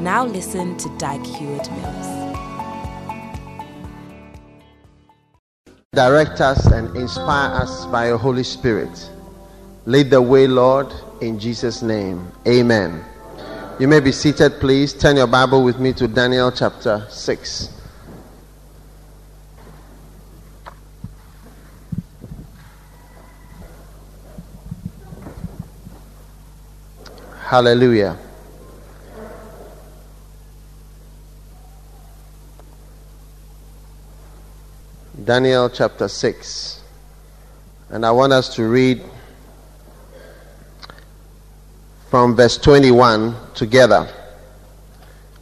Now listen to Dag Heward-Mills. Direct us and inspire us by your Holy Spirit. Lead the way, Lord, in Jesus' name. Amen. You may be seated, please. Turn your Bible with me to Daniel chapter 6. Hallelujah. Daniel chapter 6, and I want us to read from verse 21 together.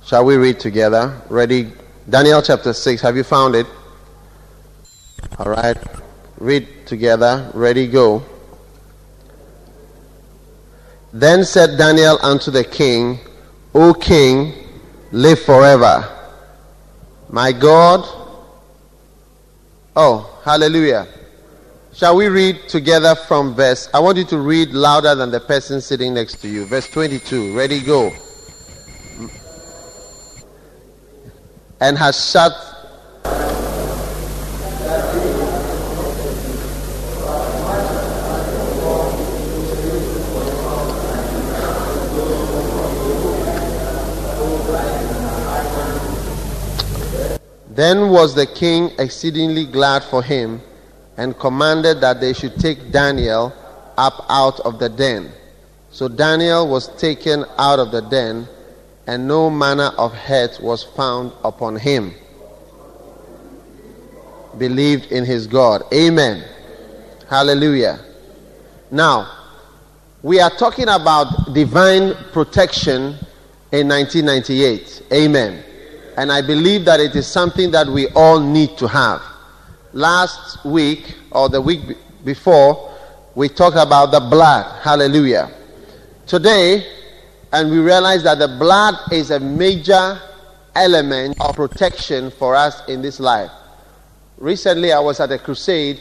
Shall we read together? Ready? Daniel chapter 6, have you found it? All right, read together. Ready, go. Then said Daniel unto the king, O king, live forever. My God. Oh, hallelujah. Shall we read together from verse? I want you to read louder than the person sitting next to you. Verse 22. Ready, go. And has shut. Then was the king exceedingly glad for him, and commanded that they should take Daniel up out of the den. So Daniel was taken out of the den, and no manner of hurt was found upon him. Believed in his God. Amen. Hallelujah. Now, we are talking about divine protection in 1998. Amen. And I believe that it is something that we all need to have. Last week, or the week before, we talked about the blood. Hallelujah. Today, and we realize that the blood is a major element of protection for us in this life. Recently, I was at a crusade,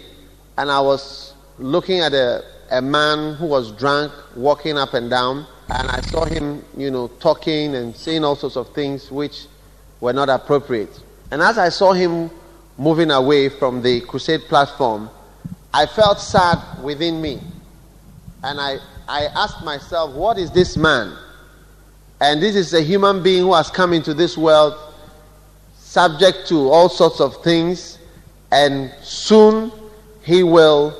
and I was looking at a man who was drunk, walking up and down, and I saw him, talking and saying all sorts of things, which were not appropriate. And as I saw him moving away from the crusade platform, I felt sad within me. And I asked myself, what is this man? And this is a human being who has come into this world subject to all sorts of things, and soon he will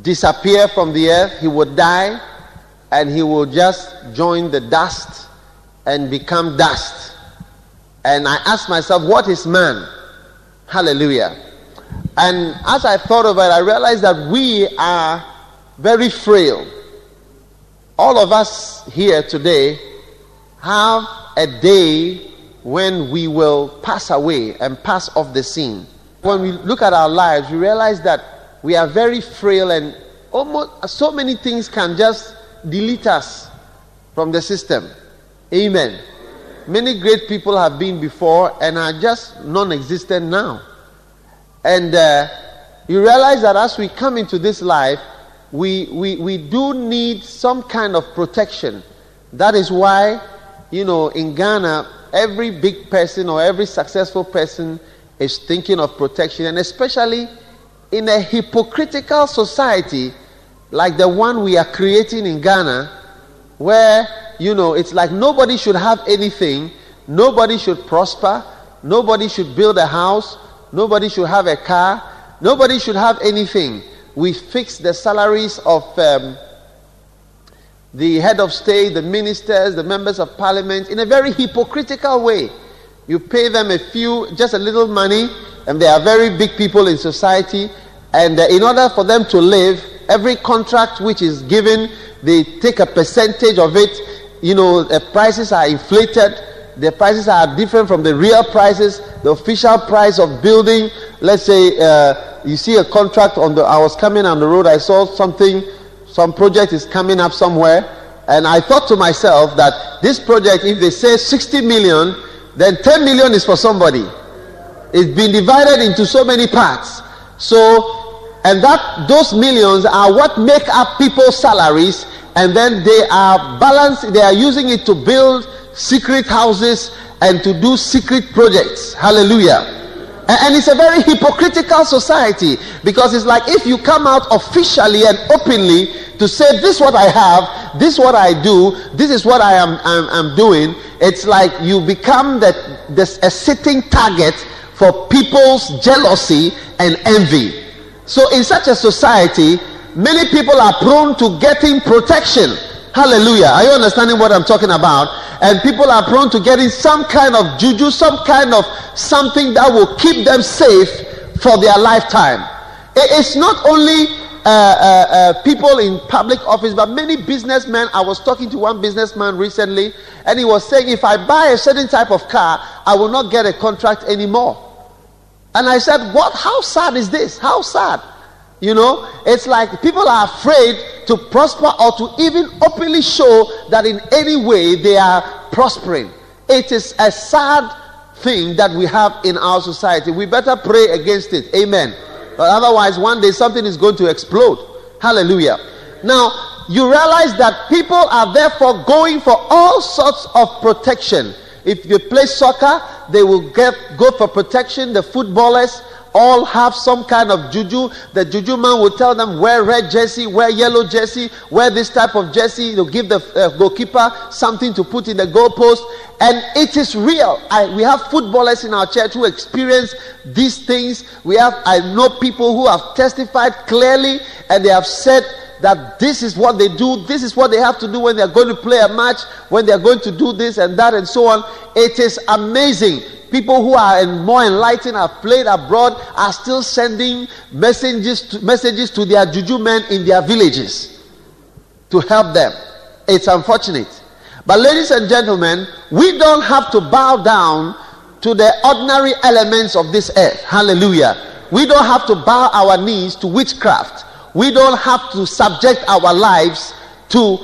disappear from the earth, he will die, and he will just join the dust and become dust. And I asked myself, what is man? Hallelujah. And as I thought of it, I realized that we are very frail. All of us here today have a day when we will pass away and pass off the scene. When we look at our lives, we realize that we are very frail, and almost so many things can just delete us from the system. Amen. Many great people have been before and are just non-existent now. And you realize that as we come into this life, we do need some kind of protection. That is why, in Ghana, every big person or every successful person is thinking of protection. And especially in a hypocritical society like the one we are creating in Ghana, where it's like nobody should have anything, nobody should prosper, nobody should build a house, nobody should have a car, nobody should have anything. We fix the salaries of the head of state, the ministers, the members of parliament in a very hypocritical way. You pay them just a little money, and they are very big people in society, and in order for them to live, every contract which is given, they take a percentage of it. Prices are inflated, the prices are different from the real prices, the official price of building. Let's say you see a contract on the, I was coming on the road, I saw something, some project is coming up somewhere, and I thought to myself that this project, if they say 60 million, then 10 million is for somebody. It's been divided into so many parts. So, and that those millions are what make up people's salaries, and then they are balanced, they are using it to build secret houses and to do secret projects. Hallelujah. And it's a very hypocritical society, because it's like if you come out officially and openly to say, this is what I have, this is what I do, this is what I am I'm doing, it's like you become a sitting target for people's jealousy and envy. So in such a society, many people are prone to getting protection. Hallelujah. Are you understanding what I'm talking about? And people are prone to getting some kind of juju, some kind of something that will keep them safe for their lifetime. It's not only people in public office, but many businessmen. I was talking to one businessman recently, and he was saying, if I buy a certain type of car, I will not get a contract anymore. And I said, what? How sad is this? How sad? You know, it's like people are afraid to prosper or to even openly show that in any way they are prospering. It is a sad thing that we have in our society. We better pray against it. Amen. But otherwise, one day something is going to explode. Hallelujah. Now, you realize that people are therefore going for all sorts of protection. If you play soccer, they will go for protection. The footballers all have some kind of juju. The juju man will tell them, wear red jersey, wear yellow jersey, wear this type of jersey. They'll give the goalkeeper something to put in the goalpost. And it is real. We have footballers in our church who experience these things. I know people who have testified clearly, and they have said that this is what they do, this is what they have to do when they are going to play a match, when they are going to do this and that and so on. It is amazing. People who are more enlightened, have played abroad, are still sending messages to their juju men in their villages to help them. It's unfortunate. But ladies and gentlemen, we don't have to bow down to the ordinary elements of this earth. Hallelujah. We don't have to bow our knees to witchcraft. We don't have to subject our lives to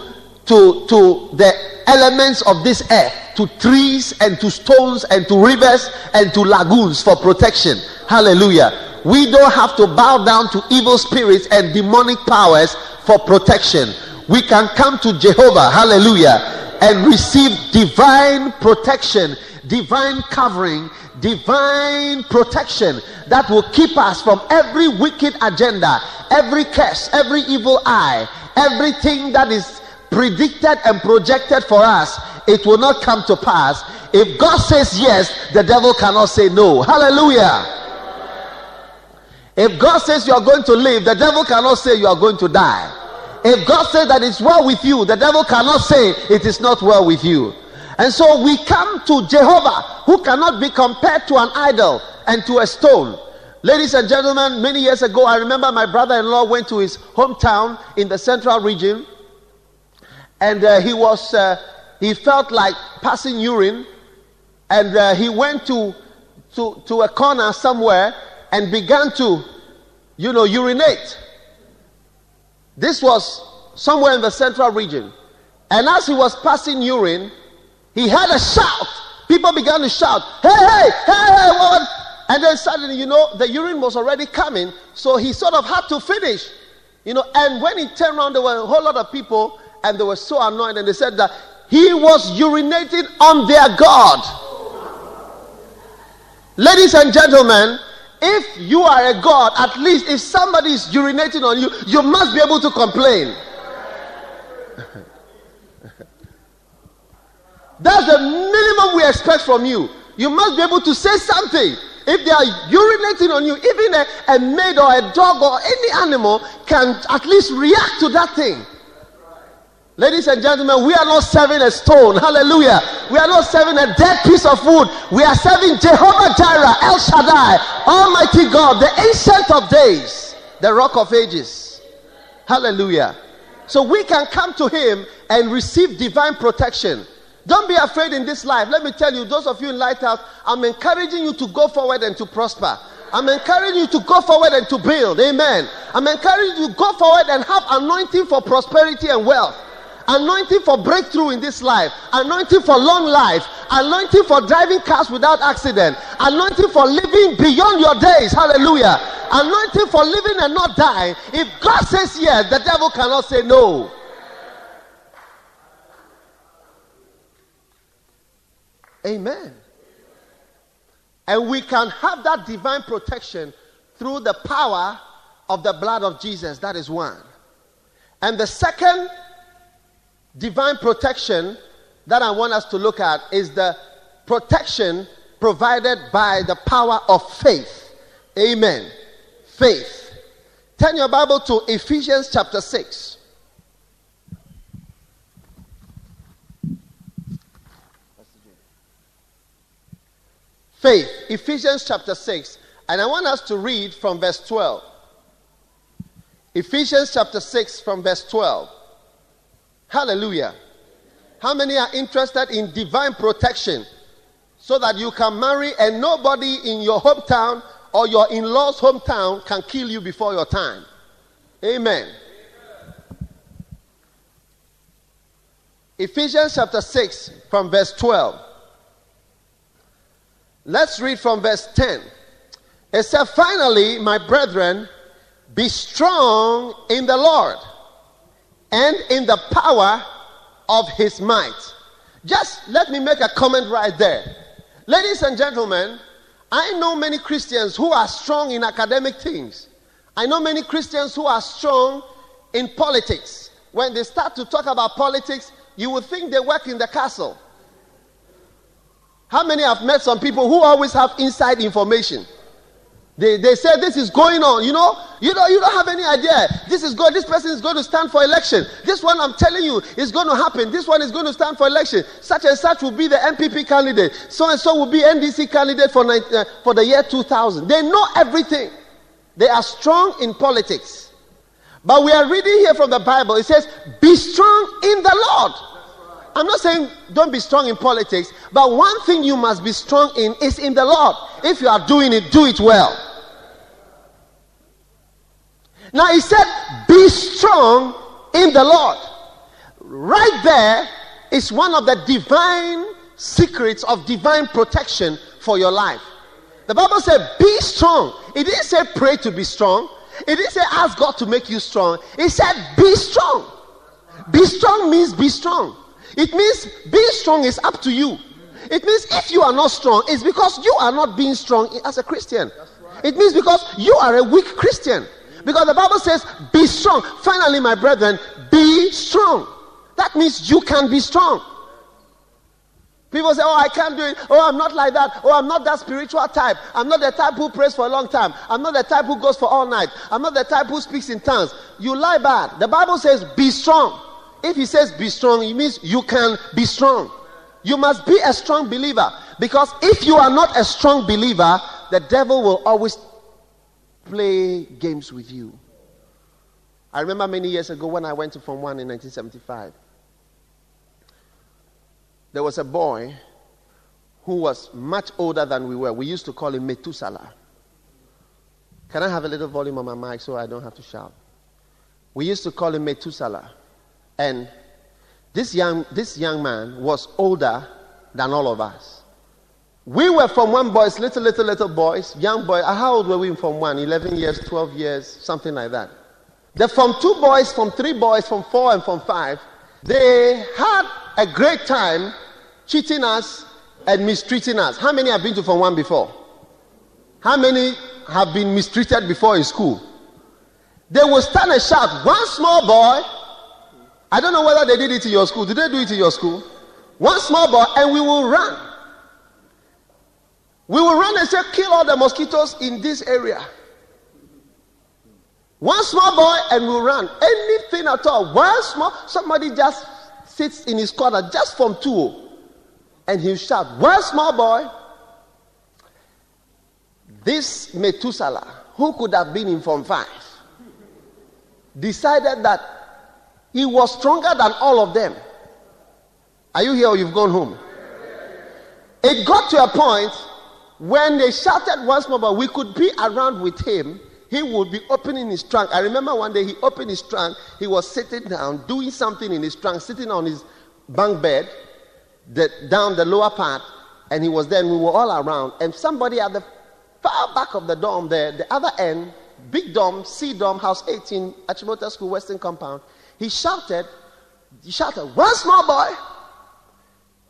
the elements of this earth, to trees and to stones and to rivers and to lagoons for protection. Hallelujah. We don't have to bow down to evil spirits and demonic powers for protection. We can come to Jehovah, hallelujah, and receive divine protection, divine covering, divine protection that will keep us from every wicked agenda, every curse, every evil eye, everything that is predicted and projected for us. It will not come to pass. If God says yes, the devil cannot say no. Hallelujah. If God says you are going to live, the devil cannot say you are going to die. If God says that it's well with you, the devil cannot say it is not well with you. And so we come to Jehovah, who cannot be compared to an idol and to a stone. Ladies and gentlemen, many years ago, I remember my brother-in-law went to his hometown in the central region, and he felt like passing urine, and he went to a corner somewhere and began to, urinate. This was somewhere in the central region, and as he was passing urine, he had a shout. People began to shout, hey, hey, hey, hey, what? And then suddenly, the urine was already coming, so he sort of had to finish. And when he turned around, there were a whole lot of people, and they were so annoyed, and they said that he was urinating on their God. Ladies and gentlemen, if you are a God, at least if somebody is urinating on you, you must be able to complain. That's the minimum we expect from you. You must be able to say something. If they are urinating on you, even a maid or a dog or any animal can at least react to that thing. Ladies and gentlemen, we are not serving a stone. Hallelujah. We are not serving a dead piece of wood. We are serving Jehovah Jireh, El Shaddai, Almighty God, the Ancient of Days, the Rock of Ages. Hallelujah. So we can come to him and receive divine protection. Don't be afraid in this life. Let me tell you, those of you in Lighthouse, I'm encouraging you to go forward and to prosper. I'm encouraging you to go forward and to build. Amen. I'm encouraging you to go forward and have anointing for prosperity and wealth. Anointing for breakthrough in this life. Anointing for long life. Anointing for driving cars without accident. Anointing for living beyond your days. Hallelujah. Anointing for living and not dying. If God says yes, the devil cannot say no. Amen. And we can have that divine protection through the power of the blood of Jesus. That is one. And the second divine protection that I want us to look at is the protection provided by the power of faith. Amen. Faith. Turn your Bible to Ephesians chapter 6. Faith. Ephesians chapter 6. And I want us to read from verse 12. Ephesians chapter 6 from verse 12. Hallelujah. How many are interested in divine protection so that you can marry and nobody in your hometown or your in-laws' hometown can kill you before your time? Amen. Ephesians chapter 6 from verse 12. Let's read from verse 10. It said, "Finally, my brethren, be strong in the Lord and in the power of his might." Just let me make a comment right there. Ladies and gentlemen, I know many Christians who are strong in academic things. I know many Christians who are strong in politics. When they start to talk about politics, you would think they work in the castle. How many have met some people who always have inside information? They say this is going on, you don't have any idea. This person is going to stand for election. This one, I'm telling you, is going to happen. This one is going to stand for election. Such and such will be the MPP candidate. So and so will be NDC candidate for the year 2000. They know everything. They are strong in politics. But we are reading here from the Bible. It says, "Be strong in the Lord." I'm not saying don't be strong in politics, but one thing you must be strong in is in the Lord. If you are doing it, do it well. Now he said, "Be strong in the Lord." Right there is one of the divine secrets of divine protection for your life. The Bible said, "Be strong." It didn't say pray to be strong. It didn't say ask God to make you strong. It said, "Be strong." Be strong means be strong. It means being strong is up to you. It means if you are not strong, it's because you are not being strong as a Christian. Right. It means because you are a weak Christian. Because the Bible says, "Be strong." Finally, my brethren, be strong. That means you can be strong. People say, "Oh, I can't do it. Oh, I'm not like that. Oh, I'm not that spiritual type. I'm not the type who prays for a long time. I'm not the type who goes for all night. I'm not the type who speaks in tongues." You lie bad. The Bible says, "Be strong." If he says be strong, it means you can be strong. You must be a strong believer. Because if you are not a strong believer, the devil will always play games with you. I remember many years ago when I went to Form 1 in 1975. There was a boy who was much older than we were. We used to call him Methuselah. Can I have a little volume on my mic so I don't have to shout? We used to call him Methuselah. And this young man was older than all of us. We were Form 1 boys, little boys, young boys. How old were we in Form 1? 11 years, 12 years, something like that. The Form 2 boys, Form 3 boys, Form 4 and Form 5, they had a great time cheating us and mistreating us. How many have been to Form 1 before? How many have been mistreated before in school? They will stand and shout, "One small boy." I don't know whether they did it in your school. Did they do it in your school? "One small boy," and we will run. We will run and say, "Kill all the mosquitoes in this area." "One small boy," and we'll run. Anything at all. One small, somebody just sits in his corner, just from 2-0, and he'll shout, "One small boy." This Methuselah, who could have been in Form 5, decided that he was stronger than all of them. Are you here or you've gone home? It got to a point when they shouted once more, but we could be around with him. He would be opening his trunk. I remember one day he opened his trunk. He was sitting down, doing something in his trunk, sitting on his bunk bed, down the lower part, and he was there, and we were all around. And somebody at the far back of the dorm there, the other end, big dorm, C dorm, house 18, Achimota School, Western Compound, he shouted, "One small boy!"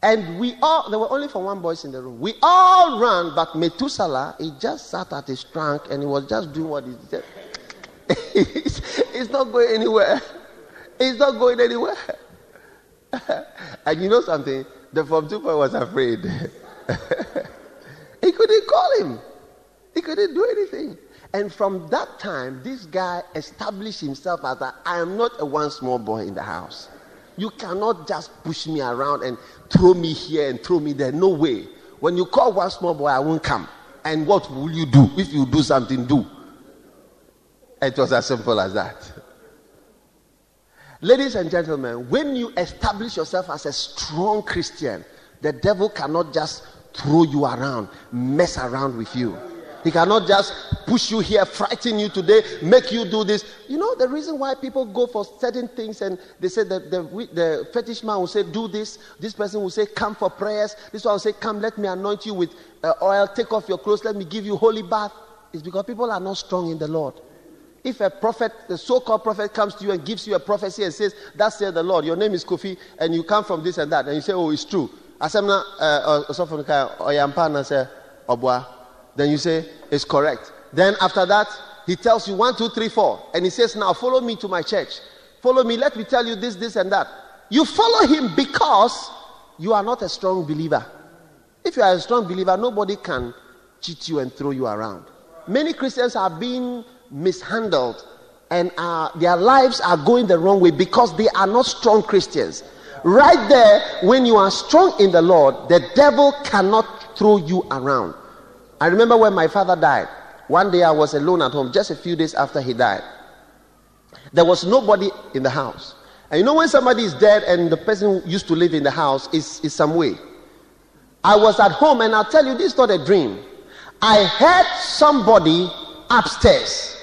And there were only for one boys in the room. We all ran, but Methuselah, he just sat at his trunk and he was just doing what he did. It's not going anywhere. It's not going anywhere. And you know something? The form 2 boy was afraid. He couldn't call him. He couldn't do anything. And from that time, this guy established himself as I am not a one small boy in the house. You cannot just push me around and throw me here and throw me there. No way. When you call one small boy, I won't come. And what will you do? If you do something, do. It was as simple as that. Ladies and gentlemen, when you establish yourself as a strong Christian, the devil cannot just throw you around, mess around with you. He cannot just push you here, frighten you today, make you do this. You know the reason why people go for certain things and they say that the fetish man will say, do this. This person will say, come for prayers. This one will say, come, let me anoint you with oil. Take off your clothes. Let me give you holy bath. It's because people are not strong in the Lord. If a prophet, the so-called prophet comes to you and gives you a prophecy and says, that's said the Lord, your name is Kofi and you come from this and that. And you say, oh, it's true. Then you say, it's correct. Then after that, he tells you 1, 2, 3, 4. And he says, now follow me to my church. Follow me, let me tell you this, this, and that. You follow him because you are not a strong believer. If you are a strong believer, nobody can cheat you and throw you around. Many Christians are being mishandled and their lives are going the wrong way because they are not strong Christians. Right there, when you are strong in the Lord, the devil cannot throw you around. I remember when my father died. One day I was alone at home, just a few days after he died. There was nobody in the house. And you know when somebody is dead and the person who used to live in the house is some way. I was at home and I'll tell you, this is not a dream. I heard somebody upstairs.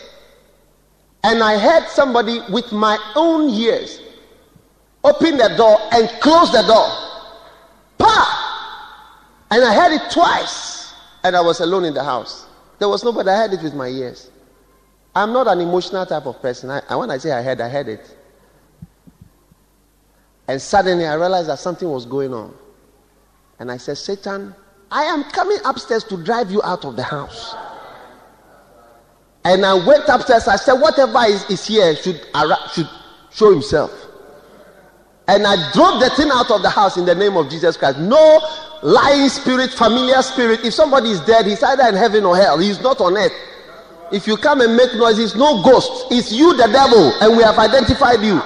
And I heard somebody with my own ears open the door and close the door. Pa! And I heard it twice. And I was alone in the house. There was nobody. I heard it with my ears. I'm not an emotional type of person. When I say I heard it. And suddenly I realized that something was going on. And I said, Satan, I am coming upstairs to drive you out of the house. And I went upstairs. I said, whatever is here should show himself. And I drove the thing out of the house in the name of Jesus Christ. No lying spirit, familiar spirit. If somebody is dead, he's either in heaven or hell. He's not on earth. If you come and make noise, it's no ghost. It's you, the devil, and we have identified you.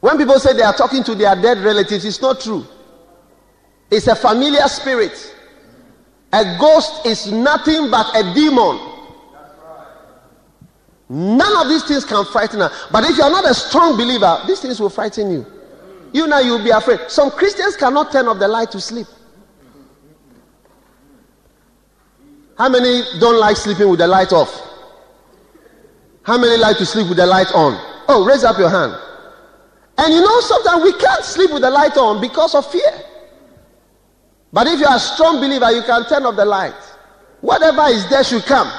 When people say they are talking to their dead relatives, it's not true. It's a familiar spirit. A ghost is nothing but a demon. None of these things can frighten us. But if you are not a strong believer, these things will frighten you. You know, you'll be afraid. Some Christians cannot turn off the light to sleep. How many don't like sleeping with the light off? How many like to sleep with the light on? Oh, raise up your hand. And you know, sometimes we can't sleep with the light on because of fear. But if you are a strong believer, you can turn off the light. Whatever is there should come.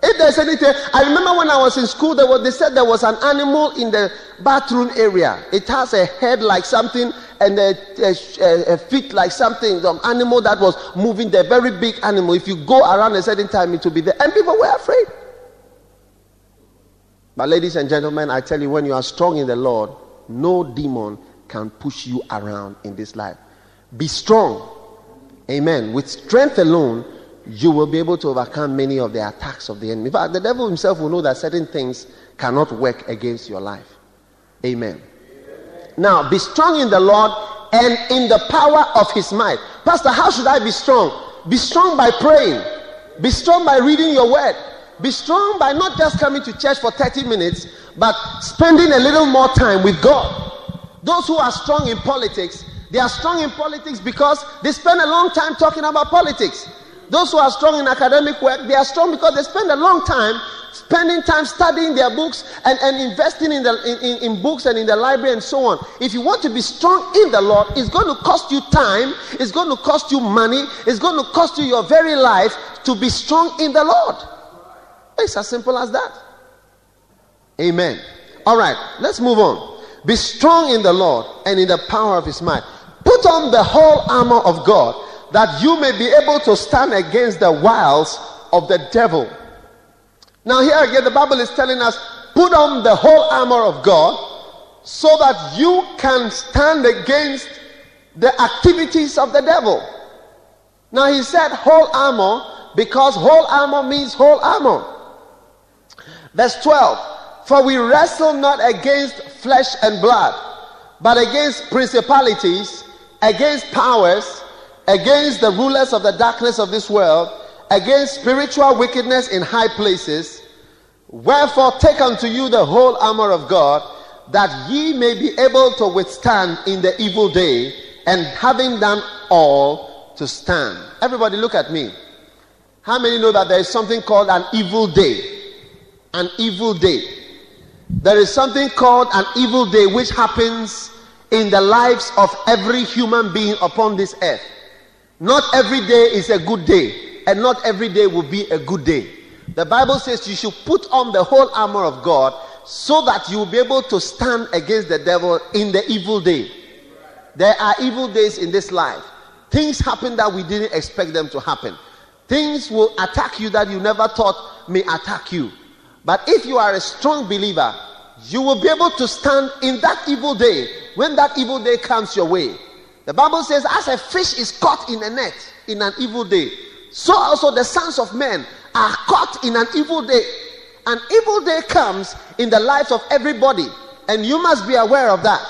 If there's anything, I remember when I was in school, they said there was an animal in the bathroom area. It has a head like something and a feet like something. Some animal that was moving there, very big animal. If you go around a certain time, it will be there. And people were afraid. But ladies and gentlemen, I tell you, when you are strong in the Lord, no demon can push you around in this life. Be strong. Amen. With strength alone, you will be able to overcome many of the attacks of the enemy. In fact, the devil himself will know that certain things cannot work against your life. Amen. Amen. Now, be strong in the Lord and in the power of his might. Pastor, how should I be strong? Be strong by praying. Be strong by reading your word. Be strong by not just coming to church for 30 minutes, but spending a little more time with God. Those who are strong in politics, they are strong in politics because they spend a long time talking about politics. Those who are strong in academic work, they are strong because they spend a long time spending time studying their books and investing in books and in the library and so on. If you want to be strong in the Lord, it's going to cost you time, it's going to cost you money, it's going to cost you your very life to be strong in the Lord. It's as simple as that. Amen. All right, let's move on. Be strong in the Lord and in the power of his might. Put on the whole armor of God, that you may be able to stand against the wiles of the devil. Now here again, the Bible is telling us, put on the whole armor of God, so that you can stand against the activities of the devil. Now he said whole armor, because whole armor means whole armor. Verse 12, for we wrestle not against flesh and blood, but against principalities, against powers, against the rulers of the darkness of this world, against spiritual wickedness in high places. Wherefore take unto you the whole armor of God, that ye may be able to withstand in the evil day, and having done all, to stand. Everybody look at me. How many know that there is something called an evil day? An evil day. There is something called an evil day which happens in the lives of every human being upon this earth. Not every day is a good day, and not every day will be a good day. The Bible says you should put on the whole armor of God, so that you will be able to stand against the devil in the evil day. There are evil days in this life. Things happen that we didn't expect them to happen. Things will attack you that you never thought may attack you. But if you are a strong believer, you will be able to stand in that evil day when that evil day comes your way. The Bible says, as a fish is caught in a net in an evil day, so also the sons of men are caught in an evil day. An evil day comes in the lives of everybody, and you must be aware of that.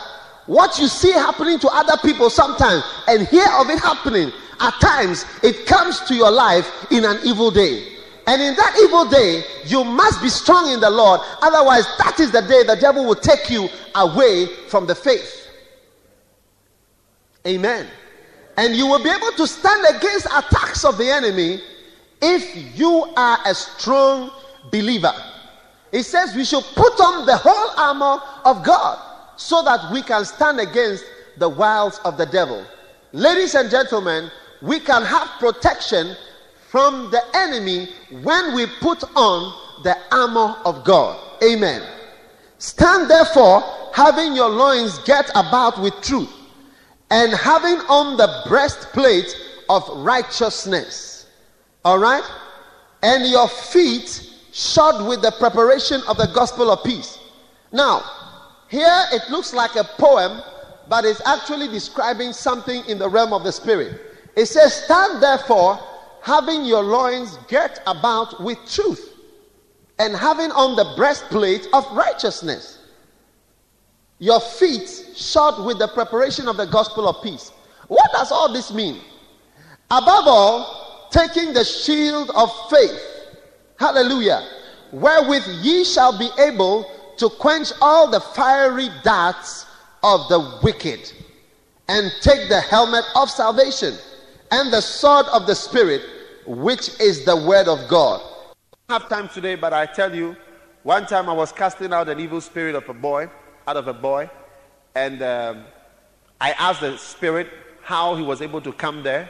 What you see happening to other people sometimes, and hear of it happening at times, it comes to your life in an evil day. And in that evil day, you must be strong in the Lord. Otherwise, that is the day the devil will take you away from the faith. Amen. And you will be able to stand against attacks of the enemy if you are a strong believer. It says we should put on the whole armor of God, so that we can stand against the wiles of the devil. Ladies and gentlemen, we can have protection from the enemy when we put on the armor of God. Amen. Stand therefore, having your loins girt about with truth, and having on the breastplate of righteousness. All right? And your feet shod with the preparation of the gospel of peace. Now, here it looks like a poem, but it's actually describing something in the realm of the spirit. It says, stand therefore, having your loins girt about with truth, and having on the breastplate of righteousness. Your feet shod with the preparation of the gospel of peace. What does all this mean? Above all, taking the shield of faith, hallelujah, wherewith ye shall be able to quench all the fiery darts of the wicked, and take the helmet of salvation, and the sword of the Spirit, which is the word of God. I don't have time today, but I tell you, one time I was casting out an evil spirit of a boy, and I asked the spirit how he was able to come there,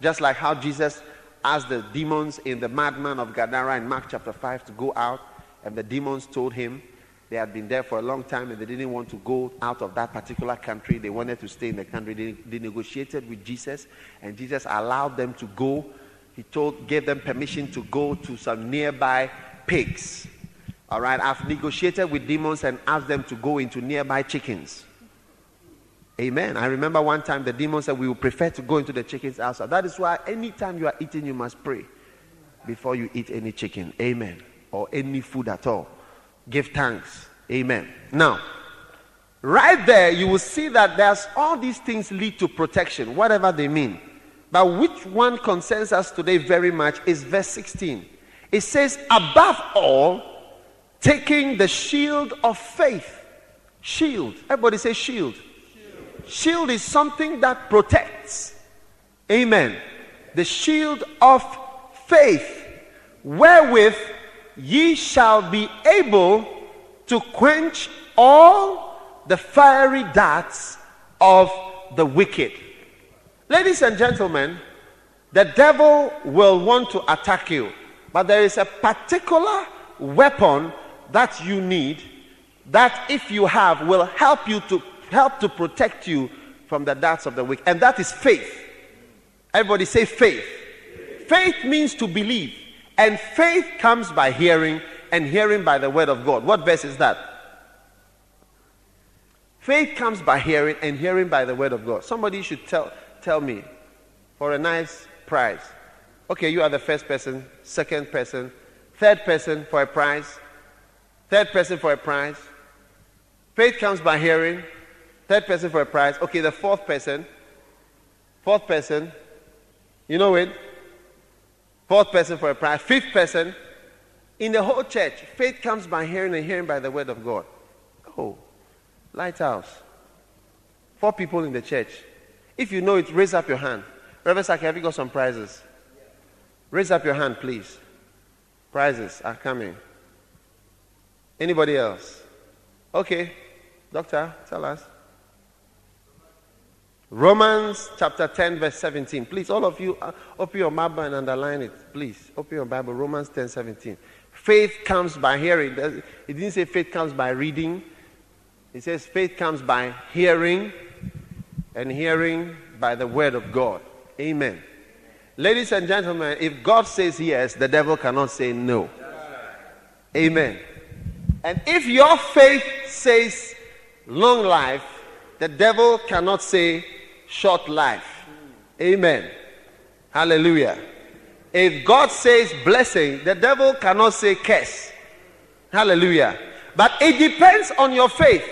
just like how Jesus asked the demons in the madman of Gadara in Mark chapter 5 to go out, and the demons told him they had been there for a long time and they didn't want to go out of that particular country. They wanted to stay in the country. They negotiated with Jesus, and Jesus allowed them to go. He gave them permission to go to some nearby pigs. All right, I've negotiated with demons and asked them to go into nearby chickens. Amen. I remember one time the demons said, we would prefer to go into the chickens outside. That is why anytime you are eating, you must pray before you eat any chicken. Amen. Or any food at all. Give thanks. Amen. Now, right there, you will see that there's all these things lead to protection, whatever they mean. But which one concerns us today very much is verse 16. It says, above all, taking the shield of faith. Shield. Everybody say shield. Shield is something that protects. Amen. The shield of faith, wherewith ye shall be able to quench all the fiery darts of the wicked. Ladies and gentlemen, the devil will want to attack you, but there is a particular weapon that you need that, if you have, will help you to protect you from the darts of the wicked, and that is faith. Everybody say faith. Faith means to believe, and faith comes by hearing, and hearing by the word of God. What verse is that? Faith comes by hearing, and hearing by the word of God. Somebody should tell me for a nice prize. Okay, you are the first person, second person, third person for a prize. Third person for a prize. Faith comes by hearing. Third person for a prize. Okay, the fourth person. Fourth person. You know it. Fourth person for a prize. Fifth person. In the whole church, faith comes by hearing, and hearing by the word of God. Oh, Lighthouse. 4 people in the church. If you know it, raise up your hand. Reverend Saki, have you got some prizes? Raise up your hand, please. Prizes are coming. Anybody else? Okay. Doctor, tell us. Romans chapter 10 verse 17. Please, all of you, open your Bible and underline it. Please, open your Bible. Romans 10, 17. Faith comes by hearing. It didn't say faith comes by reading. It says faith comes by hearing, and hearing by the word of God. Amen. Ladies and gentlemen, if God says yes, the devil cannot say no. Amen. And if your faith says long life, the devil cannot say short life. Amen. Hallelujah. If God says blessing, the devil cannot say curse. Hallelujah. But it depends on your faith.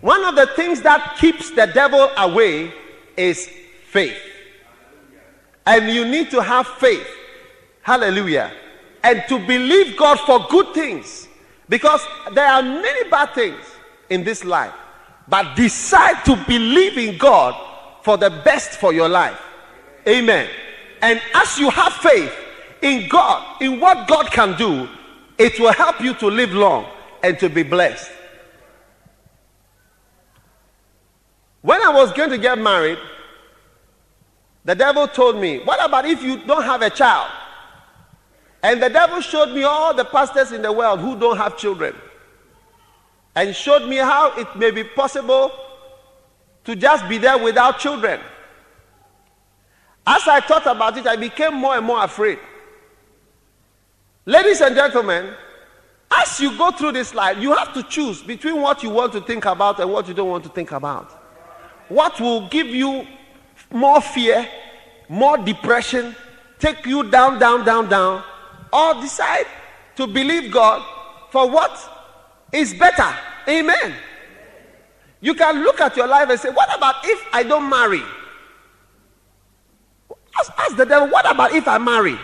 One of the things that keeps the devil away is faith. And you need to have faith. Hallelujah. And to believe God for good things. Because there are many bad things in this life. But decide to believe in God for the best for your life. Amen. And as you have faith in God, in what God can do, it will help you to live long and to be blessed. When I was going to get married, the devil told me, what about if you don't have a child? And the devil showed me all the pastors in the world who don't have children. And showed me how it may be possible to just be there without children. As I thought about it, I became more and more afraid. Ladies and gentlemen, as you go through this life, you have to choose between what you want to think about and what you don't want to think about. What will give you more fear, more depression, take you down, down, down, down, or decide to believe God for what is better. Amen. You can look at your life and say, what about if I don't marry? Ask the devil, what about if I marry?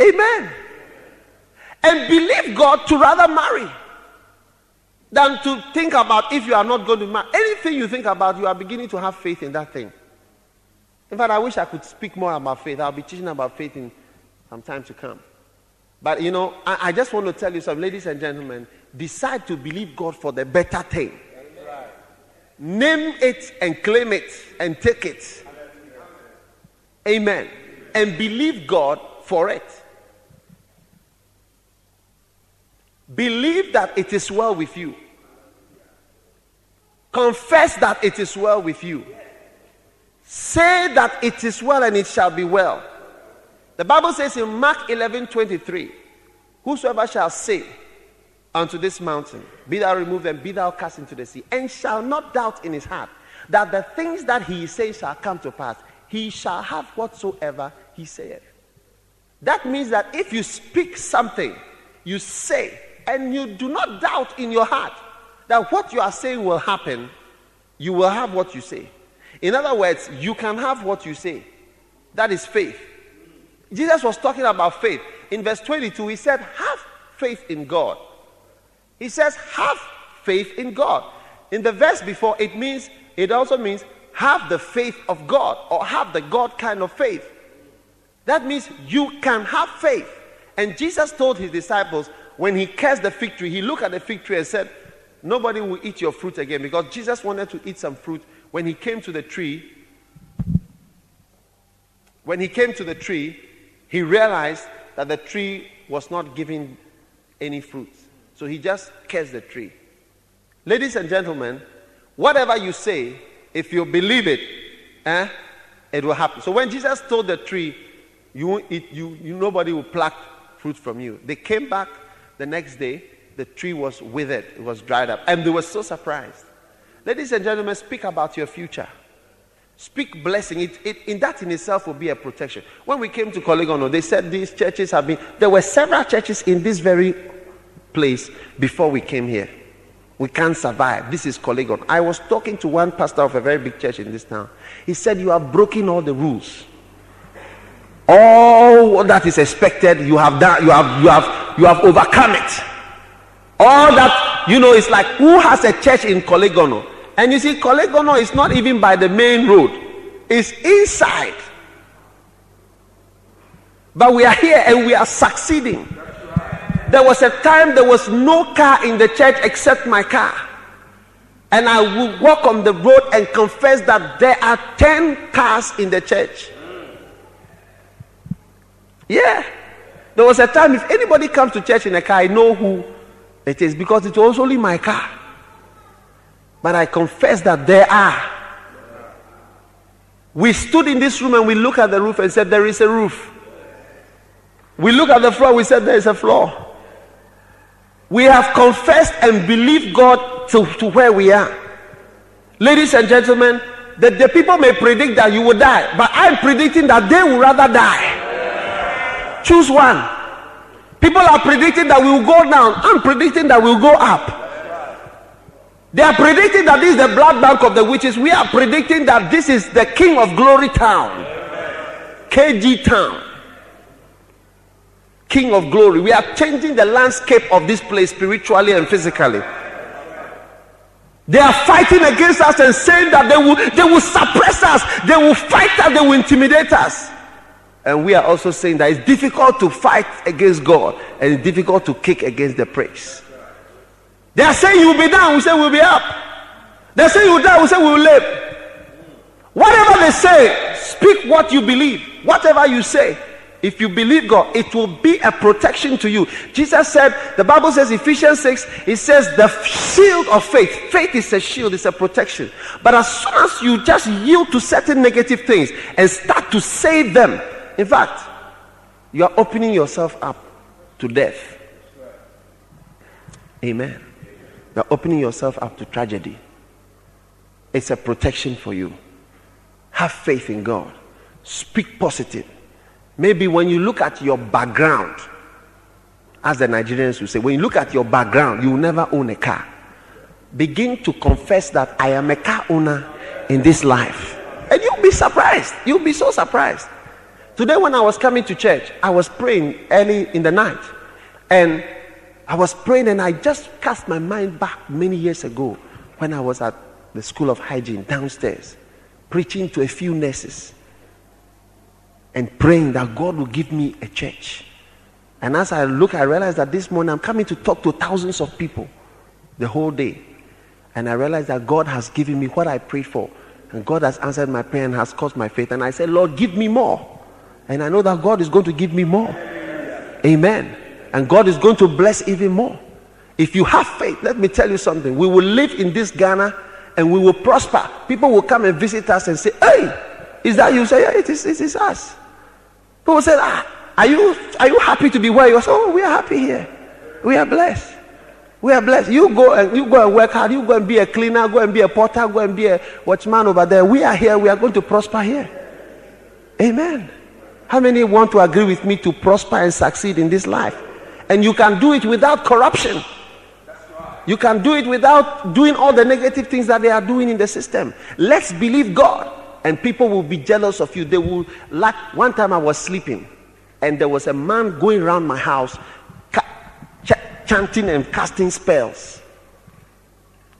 Amen. And believe God to rather marry than to think about if you are not going to marry. Anything you think about, you are beginning to have faith in that thing. In fact, I wish I could speak more about faith. I'll be teaching about faith in some time to come. But you know, I just want to tell you something, ladies and gentlemen. Decide to believe God for the better thing. Amen. Name it and claim it and take it. Amen. And believe God for it. Believe that it is well with you. Confess that it is well with you. Say that it is well and it shall be well. The Bible says in Mark 11:23, whosoever shall say unto this mountain, be thou removed and be thou cast into the sea, and shall not doubt in his heart that the things that he says shall come to pass, he shall have whatsoever he saith. That means that if you speak something, you say, and you do not doubt in your heart that what you are saying will happen, you will have what you say. In other words, you can have what you say. That is faith. Jesus was talking about faith. In verse 22, he said, have faith in God. He says, have faith in God. In the verse before, it also means have the faith of God, or have the God kind of faith. That means you can have faith. And Jesus told his disciples, when he cursed the fig tree, he looked at the fig tree and said, nobody will eat your fruit again, because Jesus wanted to eat some fruit. When he came to the tree, he realized that the tree was not giving any fruit. So he just cursed the tree. Ladies and gentlemen, whatever you say, if you believe it, it will happen. So when Jesus told the tree, you won't eat, nobody will pluck fruit from you. They came back the next day, the tree was withered, it was dried up, and they were so surprised. Ladies and gentlemen, speak about your future. Speak blessing. That in itself will be a protection. When we came to Coligono, they said these churches have been, there were several churches in this very place before we came here. We can't survive. This is Coligono. I was talking to one pastor of a very big church in this town. He said, you have broken all the rules. All that is expected, you have done, you have overcome it. All that, it's like, who has a church in Coligono? And you see, Coligono is not even by the main road. It's inside. But we are here and we are succeeding. There was a time there was no car in the church except my car. And I would walk on the road and confess that there are 10 cars in the church. Yeah. There was a time if anybody comes to church in a car, I know who it is, because it was only my car. But I confess that there are. We stood in this room and we looked at the roof and said, there is a roof. We looked at the floor, we said, there is a floor. We have confessed and believed God to where we are. Ladies and gentlemen, the people may predict that you will die, but I'm predicting that they will rather die. Choose one. People are predicting that we will go down. I'm predicting that we will go up. They are predicting that this is the blood bank of the witches. We are predicting that this is the King of Glory town. KG town. King of Glory. We are changing the landscape of this place spiritually and physically. They are fighting against us and saying that they will suppress us. They will fight us. They will intimidate us. And we are also saying that it's difficult to fight against God and it's difficult to kick against the pricks. They are saying you will be down, we say we will be up. They are saying you will die, we say we will live. Whatever they say, speak what you believe. Whatever you say, if you believe God, it will be a protection to you. Jesus said, the Bible says, Ephesians 6, it says the shield of faith. Faith is a shield, it's a protection. But as soon as you just yield to certain negative things and start to say them, in fact, you are opening yourself up to death. Amen. You're opening yourself up to tragedy. It's a protection for you. Have faith in God. Speak positive. Maybe when you look at your background, as the Nigerians will say, when you look at your background, you will never own a car. Begin to confess that I am a car owner in this life. And you'll be surprised. You'll be so surprised. Today when I was coming to church, I was praying early in the night. And I was praying and I just cast my mind back many years ago when I was at the School of Hygiene downstairs, preaching to a few nurses and praying that God will give me a church. And as I look, I realized that this morning I'm coming to talk to thousands of people the whole day. And I realized that God has given me what I prayed for. And God has answered my prayer and has caused my faith. And I said, Lord, give me more. And I know that God is going to give me more. Amen. And God is going to bless even more. If you have faith, let me tell you something. We will live in this Ghana and we will prosper. People will come and visit us and say, hey, is that you? Say, yeah, it is us. People say, are you happy to be where you are? Oh, we are happy here. We are blessed. We are blessed. You go and work hard. You go and be a cleaner. Go and be a porter. Go and be a watchman over there. We are here. We are going to prosper here. Amen. How many want to agree with me to prosper and succeed in this life? And you can do it without corruption. You can do it without doing all the negative things that they are doing in the system. Let's believe God. And people will be jealous of you. They will lack. One time I was sleeping and there was a man going around my house chanting and casting spells.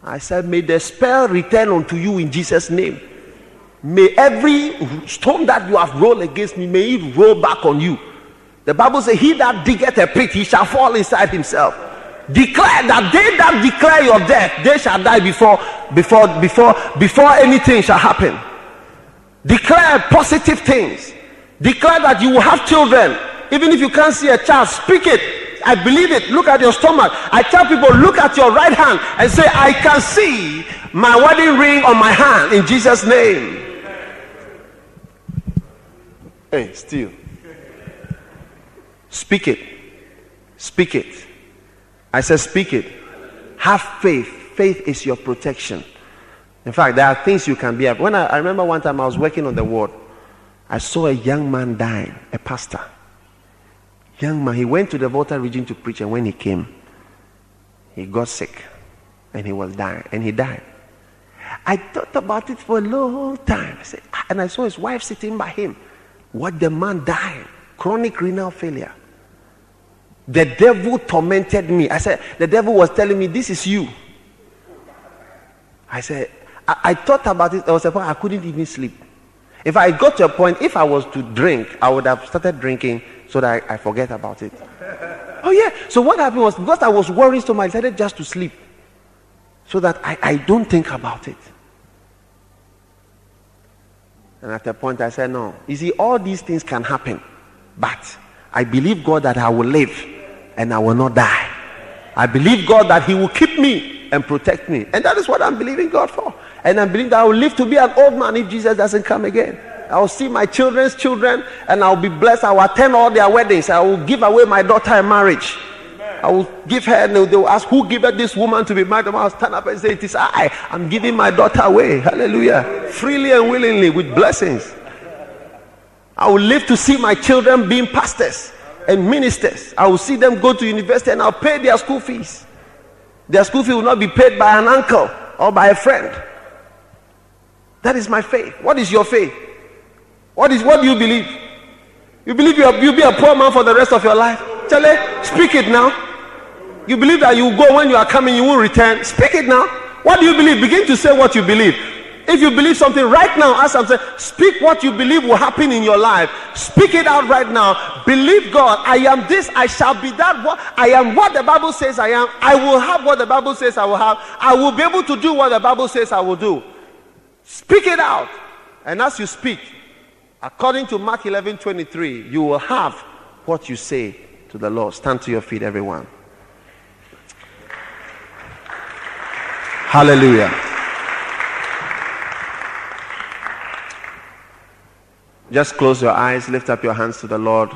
I said, may the spell return unto you in Jesus' name. May every stone that you have rolled against me, may it roll back on you. The Bible says, he that diggeth a pit, he shall fall inside himself. Declare that they that declare your death, they shall die before anything shall happen. Declare positive things. Declare that you will have children. Even if you can't see a child, speak it. I believe it. Look at your stomach. I tell people, look at your right hand and say, I can see my wedding ring on my hand in Jesus' name. Hey, still. Speak it. Speak it. I said, speak it. Have faith. Faith is your protection. In fact, there are things you can be. When I remember one time I was working on the word, I saw a young man dying, a pastor. Young man, he went to the Volta region to preach, and when he came, he got sick, and he was dying, and he died. I thought about it for a long time. I said, and I saw his wife sitting by him. What, the man died? Chronic renal failure. The devil tormented me. I said, the devil was telling me, this is you. I said, I thought about it. There was a point I couldn't even sleep. If I got to a point, if I was to drink, I would have started drinking so that I forget about it. Oh yeah. So what happened was, because I was worried so much, I decided just to sleep so that I don't think about it. And at a point I said, no. You see, all these things can happen, but I believe God that I will live and I will not die. I believe God that he will keep me and protect me. And that is what I'm believing God for. And I believe that I will live to be an old man if Jesus doesn't come again. I will see my children's children and I will be blessed. I will attend all their weddings. I will give away my daughter in marriage. Amen. I will give her, and they will ask, who gave this woman to be married? I will stand up and say, it is I. I'm giving my daughter away. Hallelujah. Freely and willingly with blessings. I will live to see my children being pastors and ministers. I will see them go to university and I'll pay their school fees. Their school fee will not be paid by an uncle or by a friend. That is my faith. What is your faith? What do you believe? You believe you'll be a poor man for the rest of your life? Chale, speak it now. You believe that you will go when you are coming, you will return. Speak it now. What do you believe? Begin to say what you believe. If you believe something right now, as I'm saying, speak what you believe will happen in your life. Speak it out right now. Believe God. I am this. I shall be that. I am what the Bible says I am. I will have what the Bible says I will have. I will be able to do what the Bible says I will do. Speak it out. And as you speak, according to Mark 11:23, you will have what you say to the Lord. Stand to your feet, everyone. Hallelujah. Just close your eyes, lift up your hands to the Lord.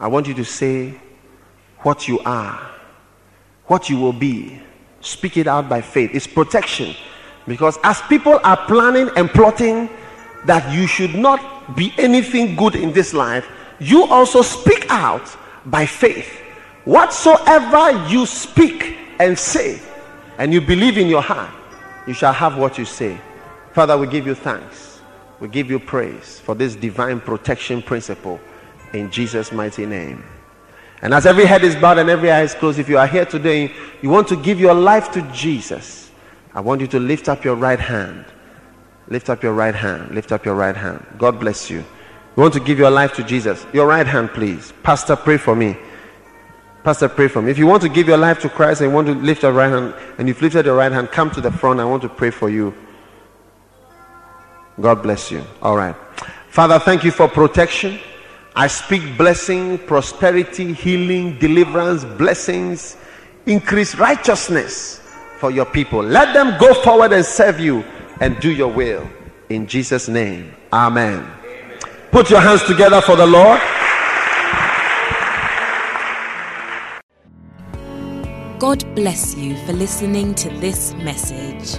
I want you to say what you are, what you will be. Speak it out by faith. It's protection. Because as people are planning and plotting that you should not be anything good in this life, you also speak out by faith. Whatsoever you speak and say, and you believe in your heart, you shall have what you say. Father, we give you thanks. We give you praise for this divine protection principle in Jesus' mighty name. And as every head is bowed and every eye is closed, if you are here today, you want to give your life to Jesus, I want you to lift up your right hand. Lift up your right hand. Lift up your right hand. God bless you. You want to give your life to Jesus. Your right hand, please. Pastor, pray for me. Pastor, pray for me. If you want to give your life to Christ and you want to lift your right hand, and you've lifted your right hand, come to the front. I want to pray for you. God bless you. All right. Father, thank you for protection. I speak blessing, prosperity, healing, deliverance, blessings, increase righteousness for your people. Let them go forward and serve you and do your will in Jesus' name. Amen. Amen. Put your hands together for the Lord. God bless you for listening to this message.